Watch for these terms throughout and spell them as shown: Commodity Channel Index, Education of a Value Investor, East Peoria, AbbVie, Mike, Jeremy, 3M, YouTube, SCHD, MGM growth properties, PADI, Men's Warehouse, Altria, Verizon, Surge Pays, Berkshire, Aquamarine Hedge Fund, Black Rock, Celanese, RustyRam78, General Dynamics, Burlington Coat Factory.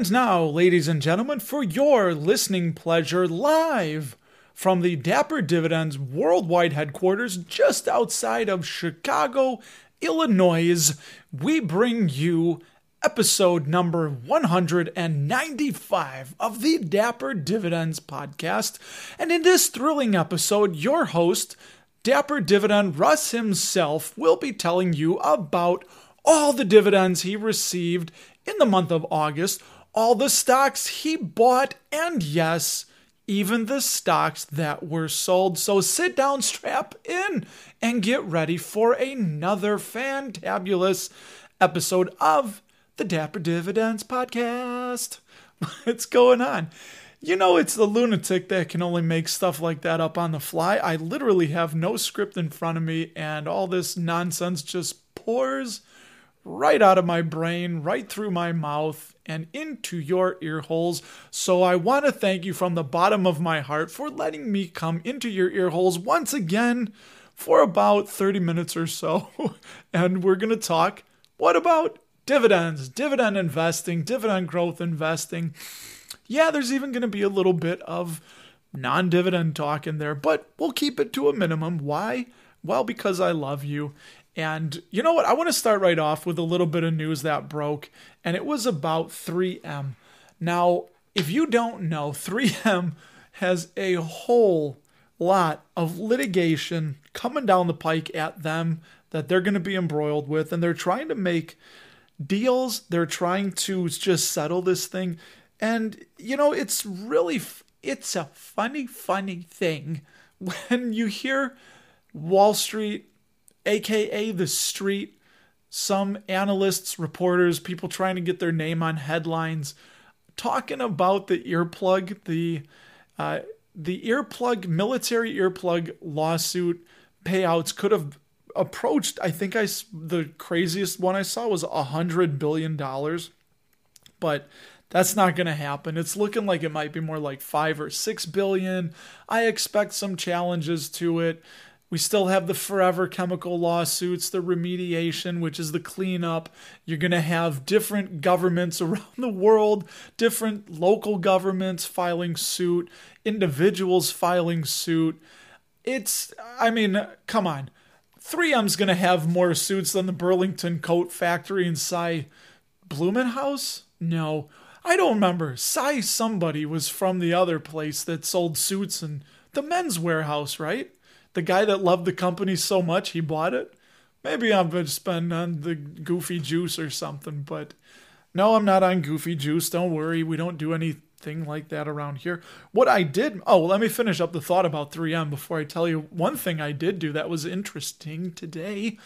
And now, ladies and gentlemen, for your listening pleasure, live from the Dapper Dividends worldwide headquarters just outside of Chicago, Illinois, we bring you episode number 195 of the Dapper Dividends podcast. And in this thrilling episode, your host, Dapper Dividend Russ himself, will be telling you about all the dividends he received in the month of August, all the stocks he bought, and yes, even the stocks that were sold. So sit down, strap in, and get ready for another fantabulous episode of the Dapper Dividends podcast. What's going on? You know, it's the lunatic that can only make stuff like that up on the fly. I literally have no script in front of me, and all this nonsense just pours right out of my brain, right through my mouth, and into your ear holes. So I want to thank you from the bottom of my heart for letting me come into your ear holes once again for about 30 minutes or so. And we're going to talk, what about dividends, dividend investing, dividend growth investing. Yeah, there's even going to be a little bit of non-dividend talk in there, but we'll keep it to a minimum. Why? Well, because I love you. And you know what? I want to start right off with a little bit of news that broke, and it was about 3M. Now, if you don't know, 3M has a whole lot of litigation coming down the pike at them that they're going to be embroiled with, and they're trying to make deals. They're trying to just settle this thing. And, you know, it's really, it's a funny, funny thing when you hear Wall Street, AKA the street, some analysts, reporters, people trying to get their name on headlines, talking about the earplug, the earplug, military earplug lawsuit payouts could have approached, I think the craziest one I saw was $100 billion, but that's not going to happen. It's looking like it might be more like 5 or 6 billion. I expect some challenges to it. We still have the forever chemical lawsuits, the remediation, which is the cleanup. You're going to have different governments around the world, different local governments filing suit, individuals filing suit. It's, I mean, come on. 3M's going to have more suits than the Burlington Coat Factory and Cy Blumenhouse? No, I don't remember. Cy somebody was from the other place that sold suits in the Men's Warehouse, right? The guy that loved the company so much, he bought it. Maybe I'm spending on the goofy juice or something, but no, I'm not on goofy juice. Don't worry. We don't do anything like that around here. What I did, oh, let me finish up the thought about 3M before I tell you one thing I did do that was interesting today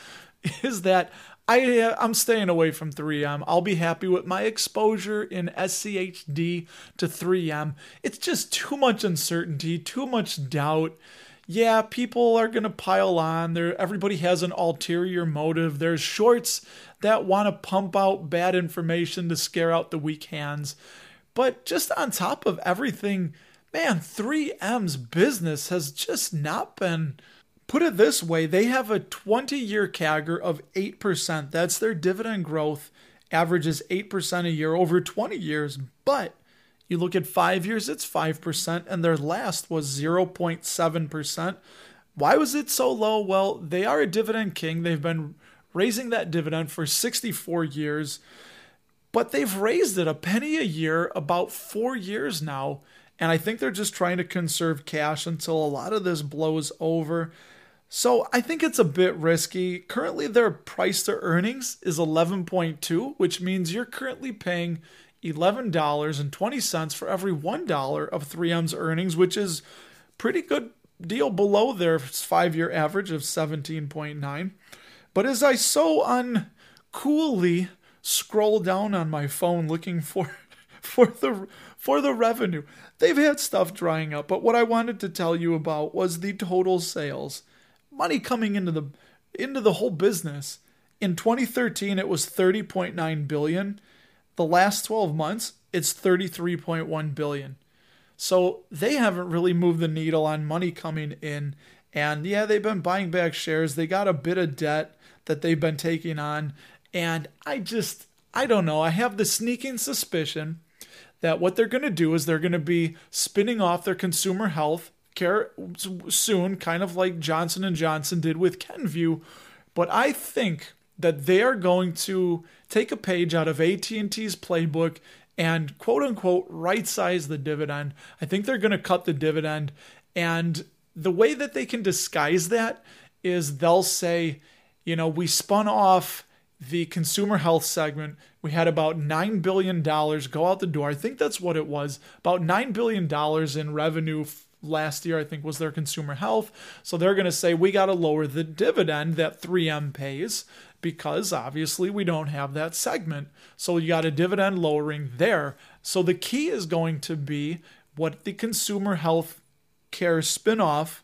is that I'm staying away from 3M. I'll be happy with my exposure in SCHD to 3M. It's just too much uncertainty, too much doubt. Yeah, people are going to pile on. Everybody has an ulterior motive. There's shorts that want to pump out bad information to scare out the weak hands. But just on top of everything, man, 3M's business has just not been, put it this way, they have a 20-year CAGR of 8%. That's their dividend growth, averages 8% a year over 20 years. But you look at 5 years, it's 5%, and their last was 0.7%. Why was it so low? Well, they are a dividend king. They've been raising that dividend for 64 years, but they've raised it a penny a year about 4 years now, and I think they're just trying to conserve cash until a lot of this blows over. So I think it's a bit risky. Currently, their price to earnings is 11.2, which means you're currently paying $11.20 for every $1 of 3M's earnings, which is pretty good deal below their five-year average of 17.9. But as I so uncoolly scroll down on my phone looking for the revenue, they've had stuff drying up. But what I wanted to tell you about was the total sales, money coming into the whole business. In 2013, it was $30.9 billion. The last 12 months, it's $33.1 billion. So they haven't really moved the needle on money coming in. And yeah, they've been buying back shares. They got a bit of debt that they've been taking on. And I don't know. I have the sneaking suspicion that what they're going to do is they're going to be spinning off their consumer health care soon, kind of like Johnson & Johnson did with Kenvue. But I think that they are going to take a page out of AT&T's playbook and quote-unquote right-size the dividend. I think they're going to cut the dividend. And the way that they can disguise that is they'll say, you know, we spun off the consumer health segment. We had about $9 billion go out the door. I think that's what it was. About $9 billion in revenue last year, I think, was their consumer health. So they're going to say, we got to lower the dividend that 3M pays because obviously we don't have that segment. So you got a dividend lowering there. So the key is going to be what the consumer health care spinoff,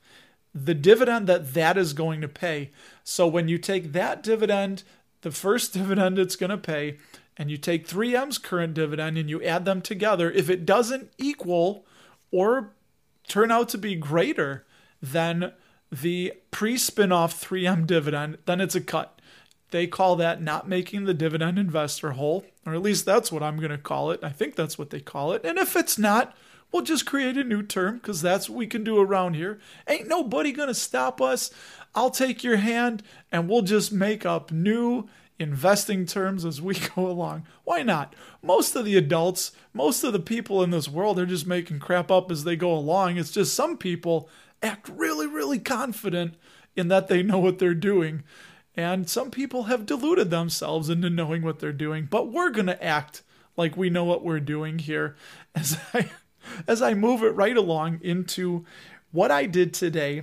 the dividend that is going to pay. So when you take that dividend, the first dividend it's going to pay, and you take 3M's current dividend and you add them together, if it doesn't equal or turn out to be greater than the pre-spinoff 3M dividend, then it's a cut. They call that not making the dividend investor whole, or at least that's what I'm going to call it. I think that's what they call it. And if it's not, we'll just create a new term because that's what we can do around here. Ain't nobody going to stop us. I'll take your hand and we'll just make up new investing terms as we go along. Why not? Most of the adults, most of the people in this world are just making crap up as they go along. It's just some people act really, really confident in that they know what they're doing. And some people have deluded themselves into knowing what they're doing. But we're going to act like we know what we're doing here as I move it right along into what I did today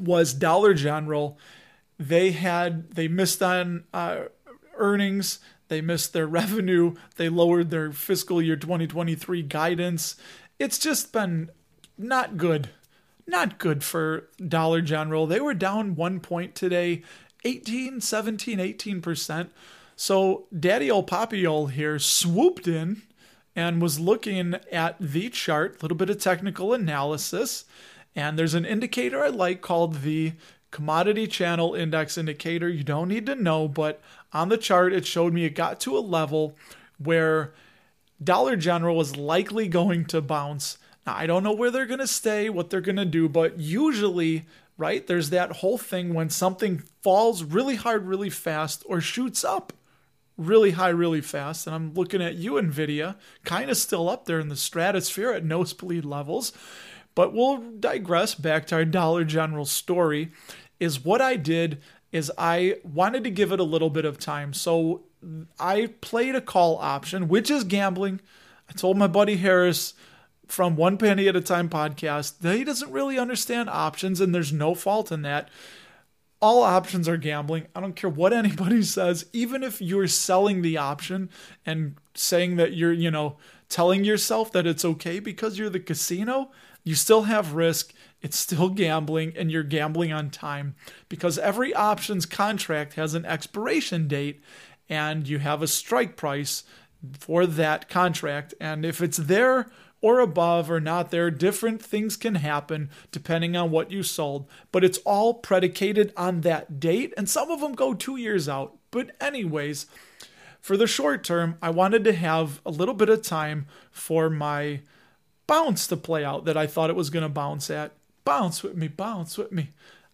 was Dollar General. They missed on earnings. They missed their revenue. They lowered their fiscal year 2023 guidance. It's just been not good. Not good for Dollar General. They were down 1 point today, 18%. So Daddy Old Poppy Old here swooped in and was looking at the chart, a little bit of technical analysis, and there's an indicator I like called the Commodity Channel Index Indicator. You don't need to know, but on the chart, it showed me it got to a level where Dollar General was likely going to bounce. Now, I don't know where they're going to stay, what they're going to do, but usually, right, there's that whole thing when something falls really hard, really fast, or shoots up really high, really fast. And I'm looking at you, NVIDIA, kind of still up there in the stratosphere at nosebleed levels. But we'll digress back to our Dollar General story. Is what I did is I wanted to give it a little bit of time. So I played a call option, which is gambling. I told my buddy Harris from One Penny at a Time podcast that he doesn't really understand options, and there's no fault in that. All options are gambling. I don't care what anybody says. Even if you're selling the option and saying that you're, you know, telling yourself that it's okay because you're the casino, you still have risk. It's still gambling, and you're gambling on time because every options contract has an expiration date and you have a strike price for that contract. And if it's there or above or not there, different things can happen depending on what you sold, but it's all predicated on that date. And some of them go 2 years out. But anyways, for the short term, I wanted to have a little bit of time for my bounce to play out that I thought it was going to bounce at. Bounce with me, bounce with me.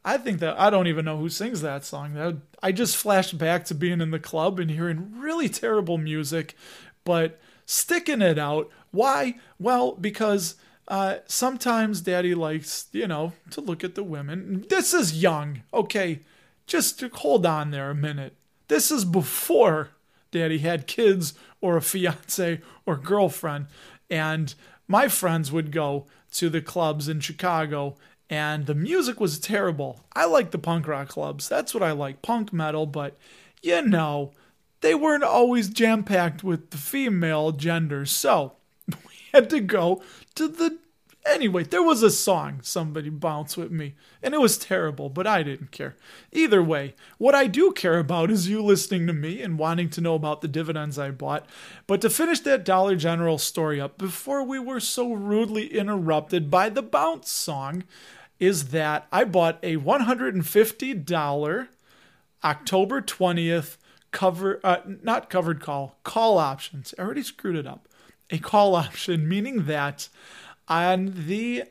I think that, I don't even know who sings that song. That, I just flashed back to being in the club and hearing really terrible music, but sticking it out. Why? Well, because sometimes Daddy likes, you know, to look at the women. This is young. Okay, just hold on there a minute. This is before Daddy had kids or a fiance or girlfriend. And my friends would go to the clubs in Chicago, and the music was terrible. I like the punk rock clubs. That's what I like, punk metal. But, you know, they weren't always jam-packed with the female gender. So we had to go to the... Anyway, there was a song, Somebody Bounce With Me, and it was terrible, but I didn't care. Either way, what I do care about is you listening to me and wanting to know about the dividends I bought. But to finish that Dollar General story up, before we were so rudely interrupted by the bounce song, is that I bought a $150 October 20th call options. I already screwed it up. a call option, meaning that on the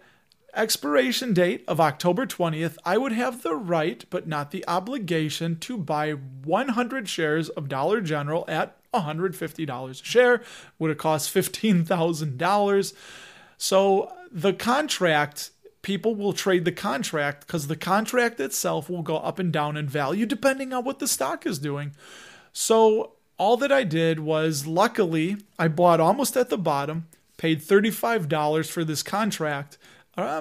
expiration date of October 20th, I would have the right, but not the obligation, to buy 100 shares of Dollar General at $150 a share. Would have cost $15,000. So the contract, people will trade the contract because the contract itself will go up and down in value depending on what the stock is doing. So all that I did was, luckily, I bought almost at the bottom, paid $35 for this contract,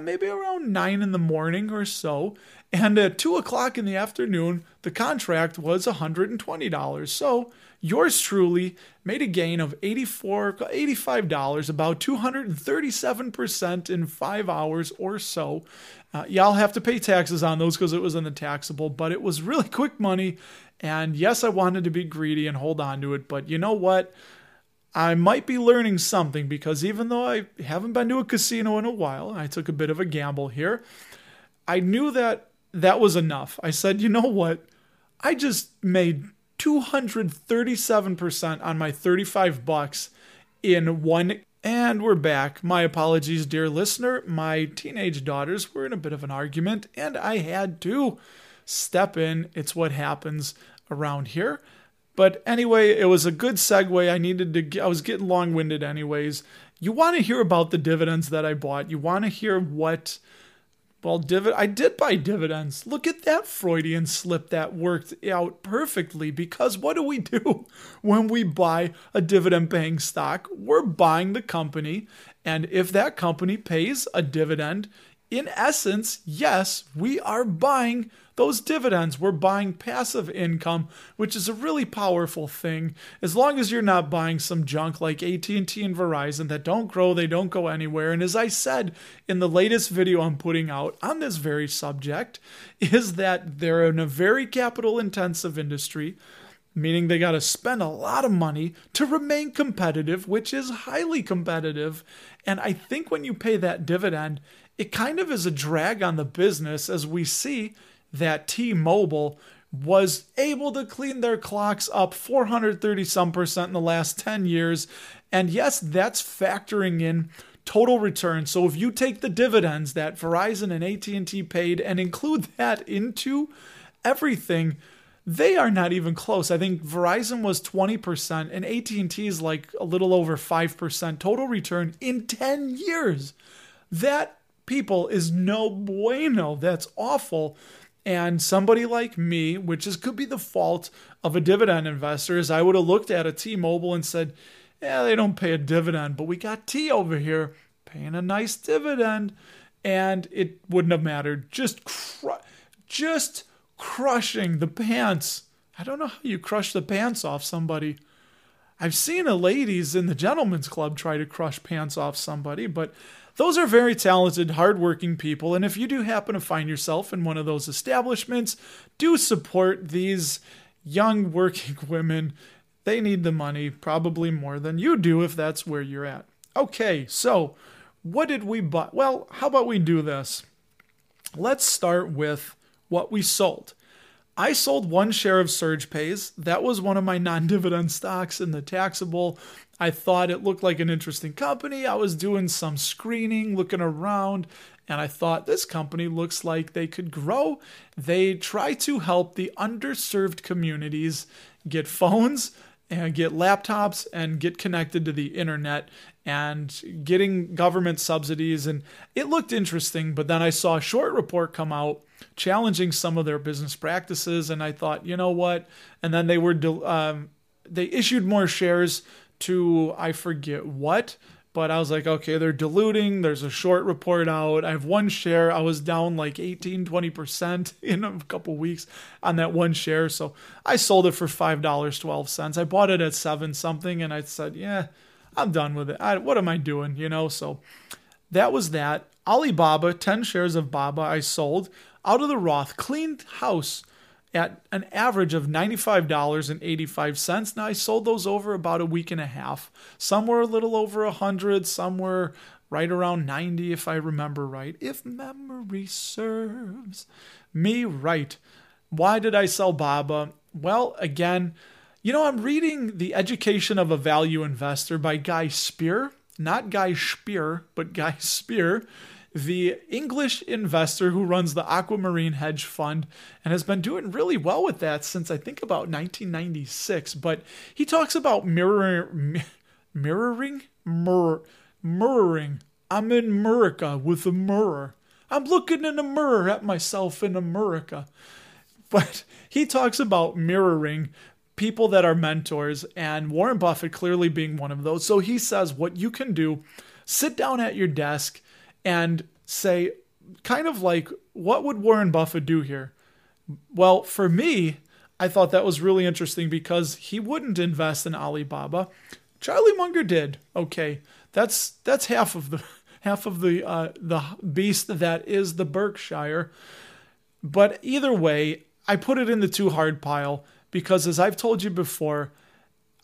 maybe around 9 in the morning or so. And at 2 o'clock in the afternoon, the contract was $120. So yours truly made a gain of $85, about 237% in 5 hours or so. Yeah, I'll have to pay taxes on those because it was in the taxable, but it was really quick money. And yes, I wanted to be greedy and hold on to it, but you know what? I might be learning something, because even though I haven't been to a casino in a while, I took a bit of a gamble here. I knew that that was enough. I said, you know what? I just made 237% on my $35 in one. And we're back. My apologies, dear listener. My teenage daughters were in a bit of an argument and I had to step in. It's what happens around here. But anyway, it was a good segue. I was getting long-winded anyways. You want to hear about the dividends that I bought. You want to hear what, I did buy dividends. Look at that Freudian slip. That worked out perfectly, because what do we do when we buy a dividend-paying stock? We're buying the company, and if that company pays a dividend, in essence, yes, we are buying those dividends. We're buying passive income, which is a really powerful thing. As long as you're not buying some junk like AT&T and Verizon that don't grow, they don't go anywhere. And as I said in the latest video I'm putting out on this very subject, is that they're in a very capital intensive industry, meaning they got to spend a lot of money to remain competitive, which is highly competitive. And I think when you pay that dividend, it kind of is a drag on the business, as we see that T-Mobile was able to clean their clocks up 430% in the last 10 years. And yes, that's factoring in total return. So if you take the dividends that Verizon and AT&T paid and include that into everything, they are not even close. I think Verizon was 20% and AT&T is like a little over 5% total return in 10 years. That, people, is no bueno. That's awful. And somebody like me, which is could be the fault of a dividend investor, is I would have looked at a T-Mobile and said, yeah, they don't pay a dividend, but we got T over here paying a nice dividend, and it wouldn't have mattered. Just crushing the pants. I don't know how you crush the pants off somebody. I've seen a ladies in the gentlemen's club try to crush pants off somebody, but those are very talented, hardworking people. And if you do happen to find yourself in one of those establishments, do support these young working women. They need the money probably more than you do if that's where you're at. Okay, so what did we buy? Well, how about we do this? Let's start with what we sold. I sold one share of Surge Pays. That was one of my non-dividend stocks in the taxable. I thought it looked like an interesting company. I was doing some screening, looking around, and I thought this company looks like they could grow. They try to help the underserved communities get phones and get laptops and get connected to the internet and getting government subsidies. And it looked interesting, but then I saw a short report come out challenging some of their business practices. And I thought, you know what? And then they were they issued more shares to, I forget what, but I was like, okay, they're diluting. There's a short report out. I have one share. I was down like 18-20% in a couple weeks on that one share. So I sold it for $5.12. I bought it at 7 something, and I said, yeah, I'm done with it. What am I doing? You know, so that was that. Alibaba, 10 shares of Baba I sold out of the Roth, cleaned house at an average of $95.85. Now, I sold those over about a week and a half. Some were a little over 100, some were right around 90, if I remember right. If memory serves me right. Why did I sell Baba? Well, again, You know, I'm reading The Education of a Value Investor by Guy Spier, not Guy Spier, but Guy Spier, the English investor who runs the Aquamarine Hedge Fund and has been doing really well with that since I think about 1996. But he talks about mirroring. I'm in America with a mirror. I'm looking in a mirror at myself in America. But he talks about mirroring people that are mentors, and Warren Buffett clearly being one of those. So he says what you can do, sit down at your desk and say, kind of like, what would Warren Buffett do here? Well, for me, I thought that was really interesting because he wouldn't invest in Alibaba. Charlie Munger did. Okay, that's half of the beast that is the Berkshire. But either way, I put it in the too hard pile. Because as I've told you before,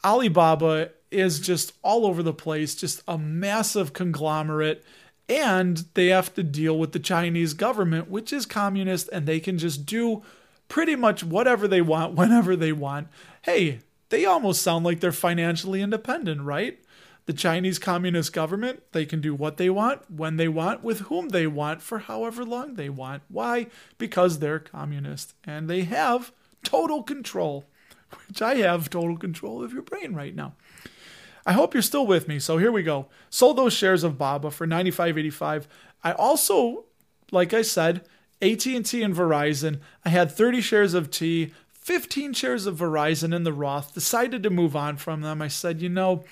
Alibaba is just all over the place, just a massive conglomerate, and they have to deal with the Chinese government, which is communist, and they can just do pretty much whatever they want, whenever they want. Hey, they almost sound like they're financially independent, right? The Chinese communist government, they can do what they want, when they want, with whom they want, for however long they want. Why? Because they're communist, and they have total control, which I have total control of your brain right now. I hope you're still with me. So here we go. Sold those shares of BABA for $95.85. I also, like I said, AT&T and Verizon. I had 30 shares of T, 15 shares of Verizon in the Roth. Decided to move on from them. I said, you know,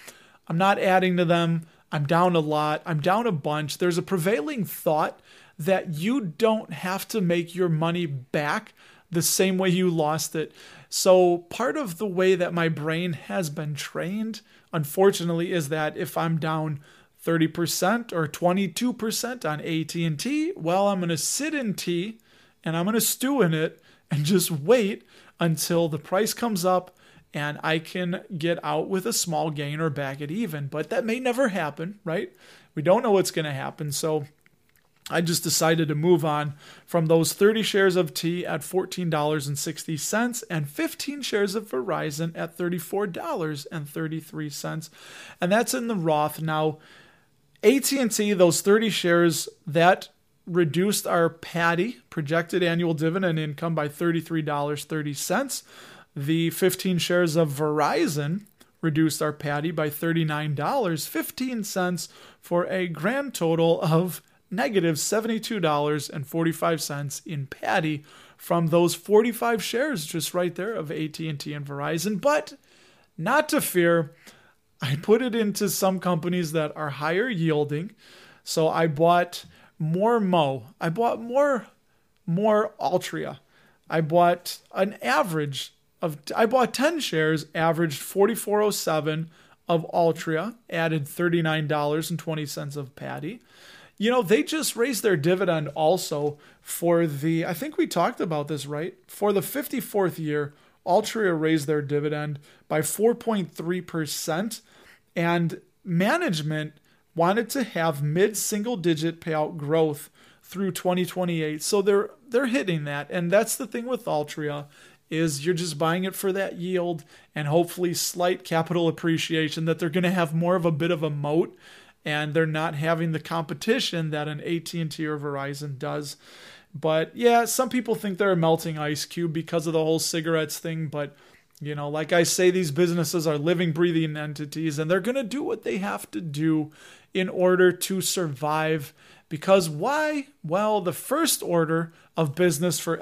I'm not adding to them. I'm down a lot. I'm down a bunch. There's a prevailing thought that you don't have to make your money back the same way you lost it. So part of the way that my brain has been trained, unfortunately, is that if I'm down 30% or 22% on AT&T, well, I'm going to sit in T and I'm going to stew in it and just wait until the price comes up and I can get out with a small gain or back it even. But that may never happen, right? We don't know what's going to happen. So I just decided to move on from those 30 shares of T at $14.60 and 15 shares of Verizon at $34.33. And that's in the Roth. Now, AT&T, those 30 shares, that reduced our PADI, projected annual dividend income, by $33.30. The 15 shares of Verizon reduced our PADI by $39.15 for a grand total of negative $72.45 in PADI from those 45 shares just right there of AT&T and Verizon. But not to fear, I put it into some companies that are higher yielding. So I bought more I bought more Altria. I bought I bought 10 shares, averaged $44.07 of Altria, added $39.20 of PADI. You know, they just raised their dividend also for the, I think we talked about this, right? For the 54th year, Altria raised their dividend by 4.3%, and management wanted to have mid-single digit payout growth through 2028. So they're hitting that, and that's the thing with Altria is you're just buying it for that yield and hopefully slight capital appreciation that they're going to have more of a bit of a moat. And they're not having the competition that an AT&T or Verizon does. But yeah, some people think they're a melting ice cube because of the whole cigarettes thing. But, you know, like I say, these businesses are living, breathing entities. And they're going to do what they have to do in order to survive. Because why? Well, the first order of business for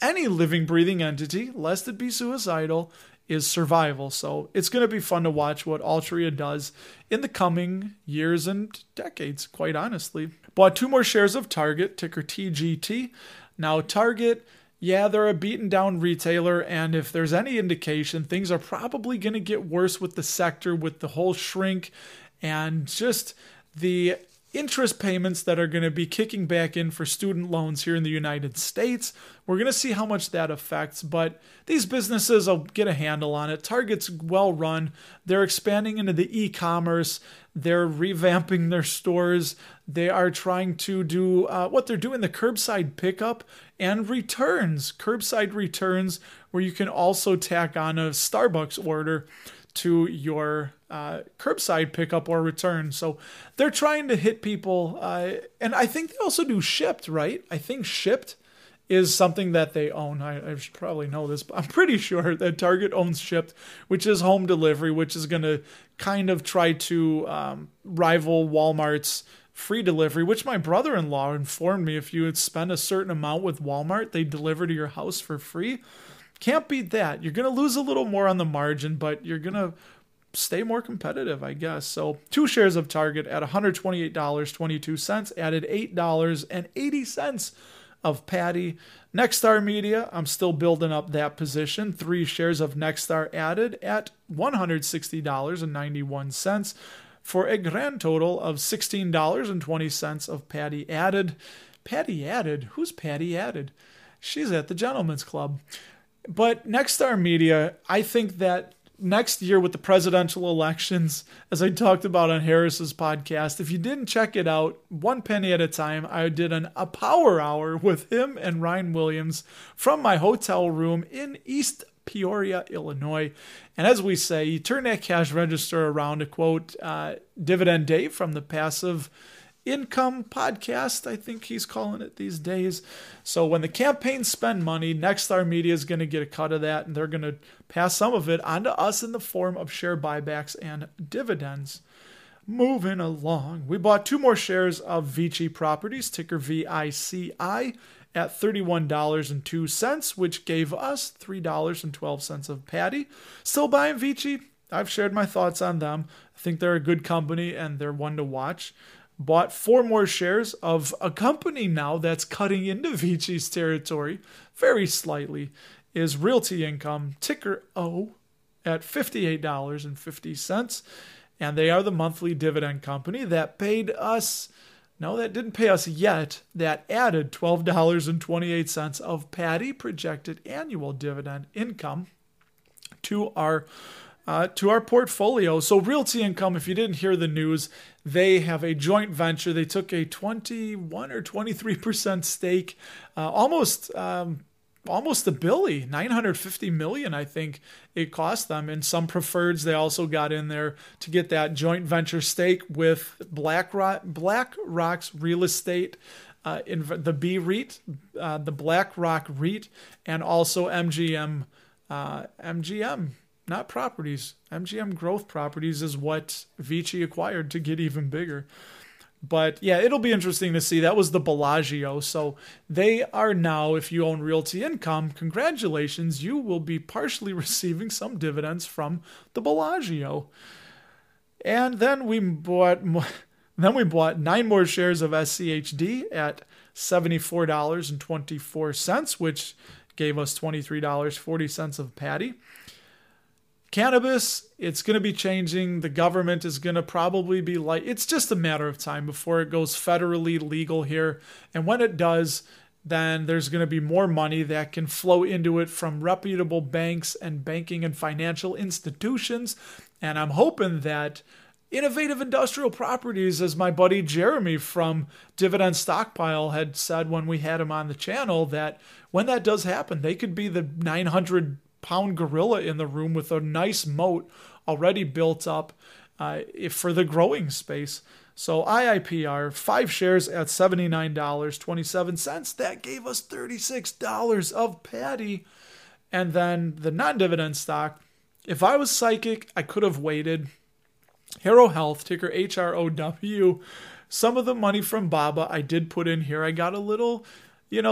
any living, breathing entity, lest it be suicidal, is survival. So it's going to be fun to watch what Altria does in the coming years and decades, quite honestly. Bought 2 more shares of Target, ticker TGT. Now Target, yeah, they're a beaten down retailer, and if there's any indication, things are probably going to get worse with the sector, with the whole shrink and just the interest payments that are going to be kicking back in for student loans here in the United States. We're going to see how much that affects, but these businesses will get a handle on it. Target's well run. They're expanding into the e-commerce. They're revamping their stores. They are trying to do what they're doing, the curbside pickup and returns, curbside returns, where you can also tack on a Starbucks order to your curbside pickup or return. So they're trying to hit people. And I think they also do Shipt, right? I think Shipt is something that they own. I should probably know this, but I'm pretty sure that Target owns Shipt, which is home delivery, which is going to kind of try to rival Walmart's free delivery, which my brother-in-law informed me if you would spend a certain amount with Walmart, they deliver to your house for free. Can't beat that. You're going to lose a little more on the margin, but you're going to stay more competitive, I guess. So 2 shares of Target at $128.22 added $8.80 of Patty. Nexstar Media, I'm still building up that position. 3 shares of Nexstar added at $160.91 for a grand total of $16.20 of Patty added. Patty added? Who's Patty added? She's at the Gentleman's Club. But Nexstar Media, I think that next year with the presidential elections, as I talked about on Harris's podcast, if you didn't check it out, One Penny at a Time, I did a power hour with him and Ryan Williams from my hotel room in East Peoria, Illinois. And as we say, you turn that cash register around, to quote Dividend Dave from the Passive Income podcast, I think he's calling it these days. So when the campaigns spend money, Nexstar Media is going to get a cut of that, and they're going to pass some of it on to us in the form of share buybacks and dividends. Moving along, we bought 2 more shares of Vici Properties, ticker VICI, at $31.02, which gave us $3.12 of Patty. Still buying Vici. I've shared my thoughts on them. I think they're a good company, and they're one to watch. Bought 4 more shares of a company now that's cutting into Vici's territory very slightly, is Realty Income, ticker O, at $58.50. And they are the monthly dividend company that paid us, no, that didn't pay us yet, that added $12.28 of Patty projected annual dividend income to our portfolio. So Realty Income, if you didn't hear the news, they have a joint venture. They took a 21 or 23% stake, almost a billy, $950 million, I think it cost them. And some preferreds they also got in there to get that joint venture stake with Black Rock's real estate, the B REIT, the Black Rock REIT, and also MGM. Not properties. MGM Growth Properties is what Vici acquired to get even bigger. But yeah, it'll be interesting to see. That was the Bellagio. So they are now, if you own Realty Income, congratulations, you will be partially receiving some dividends from the Bellagio. And then we bought 9 more shares of SCHD at $74.24, which gave us $23.40 of Patty. Cannabis, it's going to be changing. The government is going to probably be like, it's just a matter of time before it goes federally legal here. And when it does, then there's going to be more money that can flow into it from reputable banks and banking and financial institutions. And I'm hoping that innovative industrial properties, as my buddy Jeremy from Dividend Stockpile had said when we had him on the channel, that when that does happen, they could be the 900-pound gorilla in the room with a nice moat already built up for the growing space. So IIPR, 5 shares at $79.27. That gave us $36 of Patty. And then the non-dividend stock, if I was psychic, I could have waited. Harrow Health, ticker HROW. Some of the money from Baba I did put in here. I got a little, they've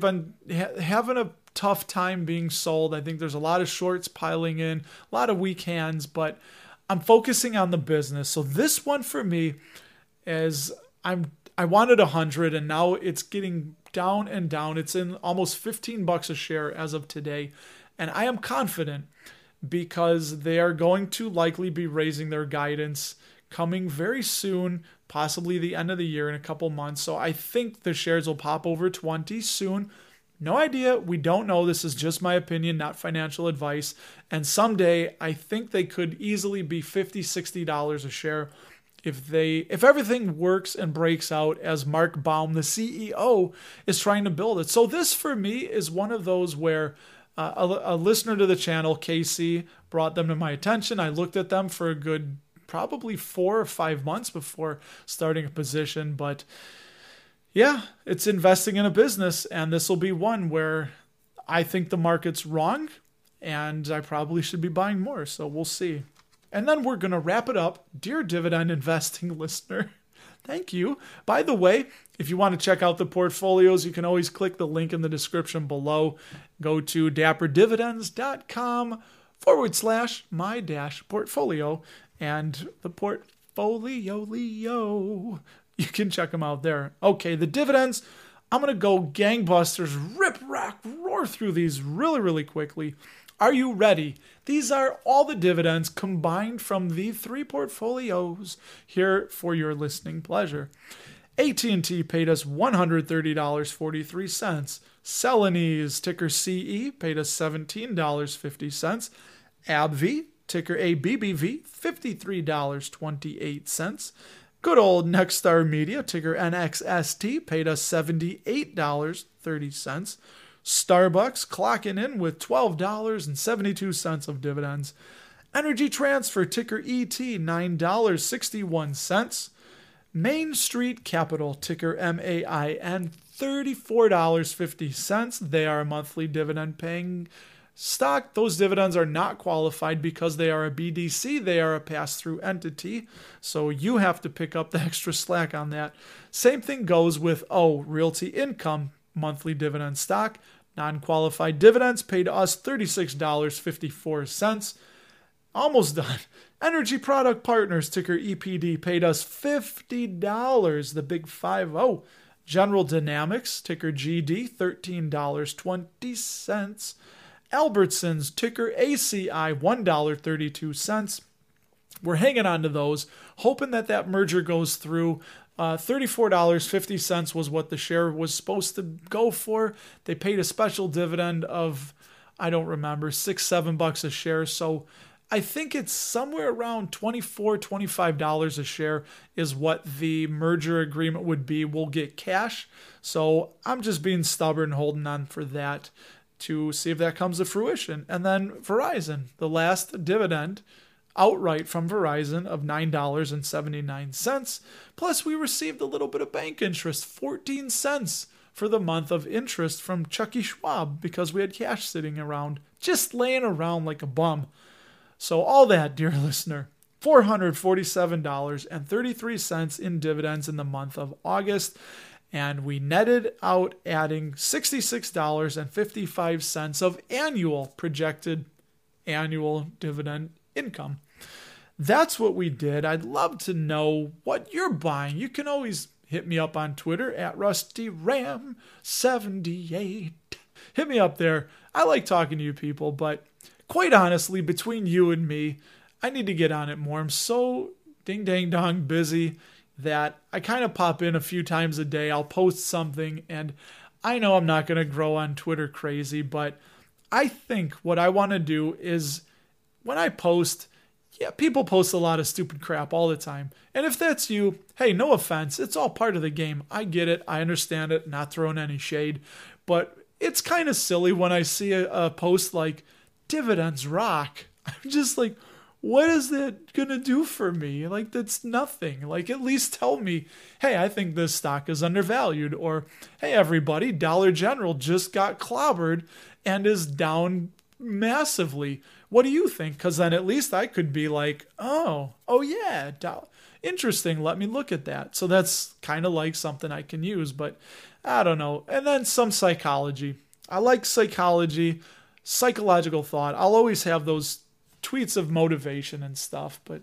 been having a tough time being sold. I think there's a lot of shorts piling in, a lot of weak hands, but I'm focusing on the business. So this one for me is I wanted 100, and now it's getting down and down. It's in almost $15 a share as of today, and I am confident because they are going to likely be raising their guidance coming very soon, possibly the end of the year in a couple months. So I think the shares will pop over 20 soon. No idea. We don't know. This is just my opinion, not financial advice. And someday I think they could easily be $50, $60 a share if everything works and breaks out as Mark Baum, the CEO, is trying to build it. So this for me is one of those where a listener to the channel, Casey, brought them to my attention. I looked at them for a good probably 4 or 5 months before starting a position. But yeah, it's investing in a business, and this will be one where I think the market's wrong and I probably should be buying more. So we'll see. And then we're going to wrap it up. Dear dividend investing listener, thank you. By the way, if you want to check out the portfolios, you can always click the link in the description below. Go to DapperDividends.com/my-portfolio and the portfolio Leo. You can check them out there. Okay, the dividends. I'm going to go gangbusters, rip, rock, roar through these really, really quickly. Are you ready? These are all the dividends combined from the three portfolios here for your listening pleasure. AT&T paid us $130.43. Celanese, ticker CE, paid us $17.50. AbbVie, ticker ABBV, $53.28. Good old Nexstar Media, ticker NXST, paid us $78.30. Starbucks clocking in with $12.72 of dividends. Energy Transfer, ticker ET, $9.61. Main Street Capital, ticker MAIN, $34.50. They are a monthly dividend paying stock. Those dividends are not qualified because they are a BDC. They are a pass-through entity. So you have to pick up the extra slack on that. Same thing goes with Realty Income, monthly dividend stock. Non-qualified dividends paid us $36.54. Almost done. Energy Product Partners, ticker EPD, paid us $50, the big 5-0. General Dynamics, ticker GD, $13.20. Albertsons, ticker ACI, $1.32. We're hanging on to those, hoping that merger goes through. $34.50 was what the share was supposed to go for. They paid a special dividend of, I don't remember, $6, $7 a share. So I think it's somewhere around $24, $25 a share is what the merger agreement would be. We'll get cash. So I'm just being stubborn, holding on for that to see if that comes to fruition. And then Verizon, the last dividend outright from Verizon of $9.79. Plus, we received a little bit of bank interest, 14 cents for the month of interest from Chucky Schwab because we had cash sitting around, just laying around like a bum. So all that, dear listener, $447.33 in dividends in the month of August. And we netted out adding $66.55 of projected annual dividend income. That's what we did. I'd love to know what you're buying. You can always hit me up on Twitter at RustyRam78. Hit me up there. I like talking to you people, but quite honestly, between you and me, I need to get on it more. I'm so ding dang dong busy that I kind of pop in a few times a day. I'll post something, and I know I'm not going to grow on Twitter crazy, but I think what I want to do is, when I post, people post a lot of stupid crap all the time. And if that's you, hey, no offense. It's all part of the game. I get it. I understand it. Not throwing any shade. But it's kind of silly when I see a post like, dividends rock. I'm just like, what is that going to do for me? Like, that's nothing. Like, at least tell me, hey, I think this stock is undervalued. Or, hey, everybody, Dollar General just got clobbered and is down massively. What do you think? Because then at least I could be like, oh yeah, interesting. Let me look at that. So that's kind of like something I can use, but I don't know. And then some psychology. I like psychology, psychological thought. I'll always have those tweets of motivation and stuff, but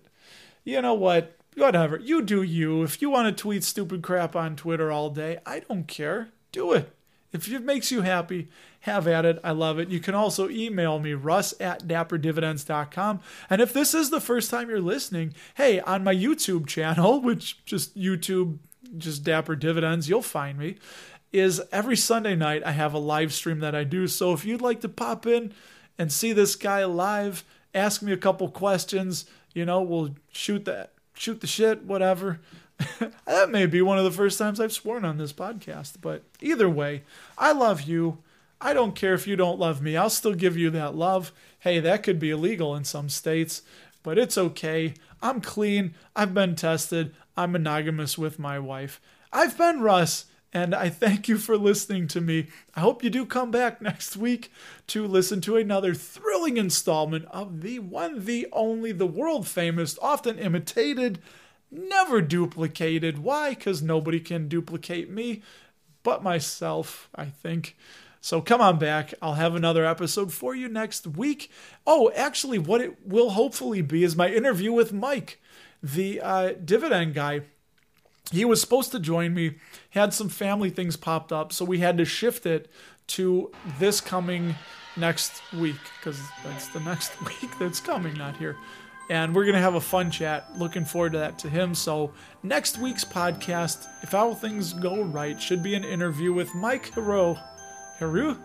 you know what? Whatever. You do you. If you want to tweet stupid crap on Twitter all day, I don't care. Do it. If it makes you happy, have at it. I love it. You can also email me, russ@dapperdividends.com. And if this is the first time you're listening, hey, on my YouTube channel, which just YouTube, just Dapper Dividends, you'll find me, is every Sunday night I have a live stream that I do. So if you'd like to pop in and see this guy live, ask me a couple questions, you know, we'll shoot the shit, whatever. That may be one of the first times I've sworn on this podcast, but either way, I love you. I don't care if you don't love me. I'll still give you that love. Hey, that could be illegal in some states, but it's okay. I'm clean. I've been tested. I'm monogamous with my wife. I've been Russ, and I thank you for listening to me. I hope you do come back next week to listen to another thrilling installment of the one, the only, the world famous, often imitated, never duplicated. Why? Because nobody can duplicate me but myself, I think. So come on back. I'll have another episode for you next week. Oh, actually, what it will hopefully be is my interview with Mike, the dividend guy. He was supposed to join me, had some family things popped up, so we had to shift it to this coming next week, because that's the next week that's coming, not here. And we're going to have a fun chat. Looking forward to that to him. So next week's podcast, if all things go right, should be an interview with Mike Hero. I'm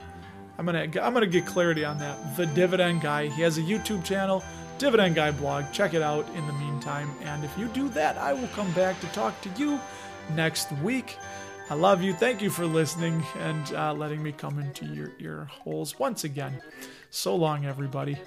gonna get clarity on that. The Dividend Guy. He has a YouTube channel, Dividend Guy blog. Check it out in the meantime. And if you do that, I will come back to talk to you next week. I love you. Thank you for listening and letting me come into your ear holes once again. So long, everybody.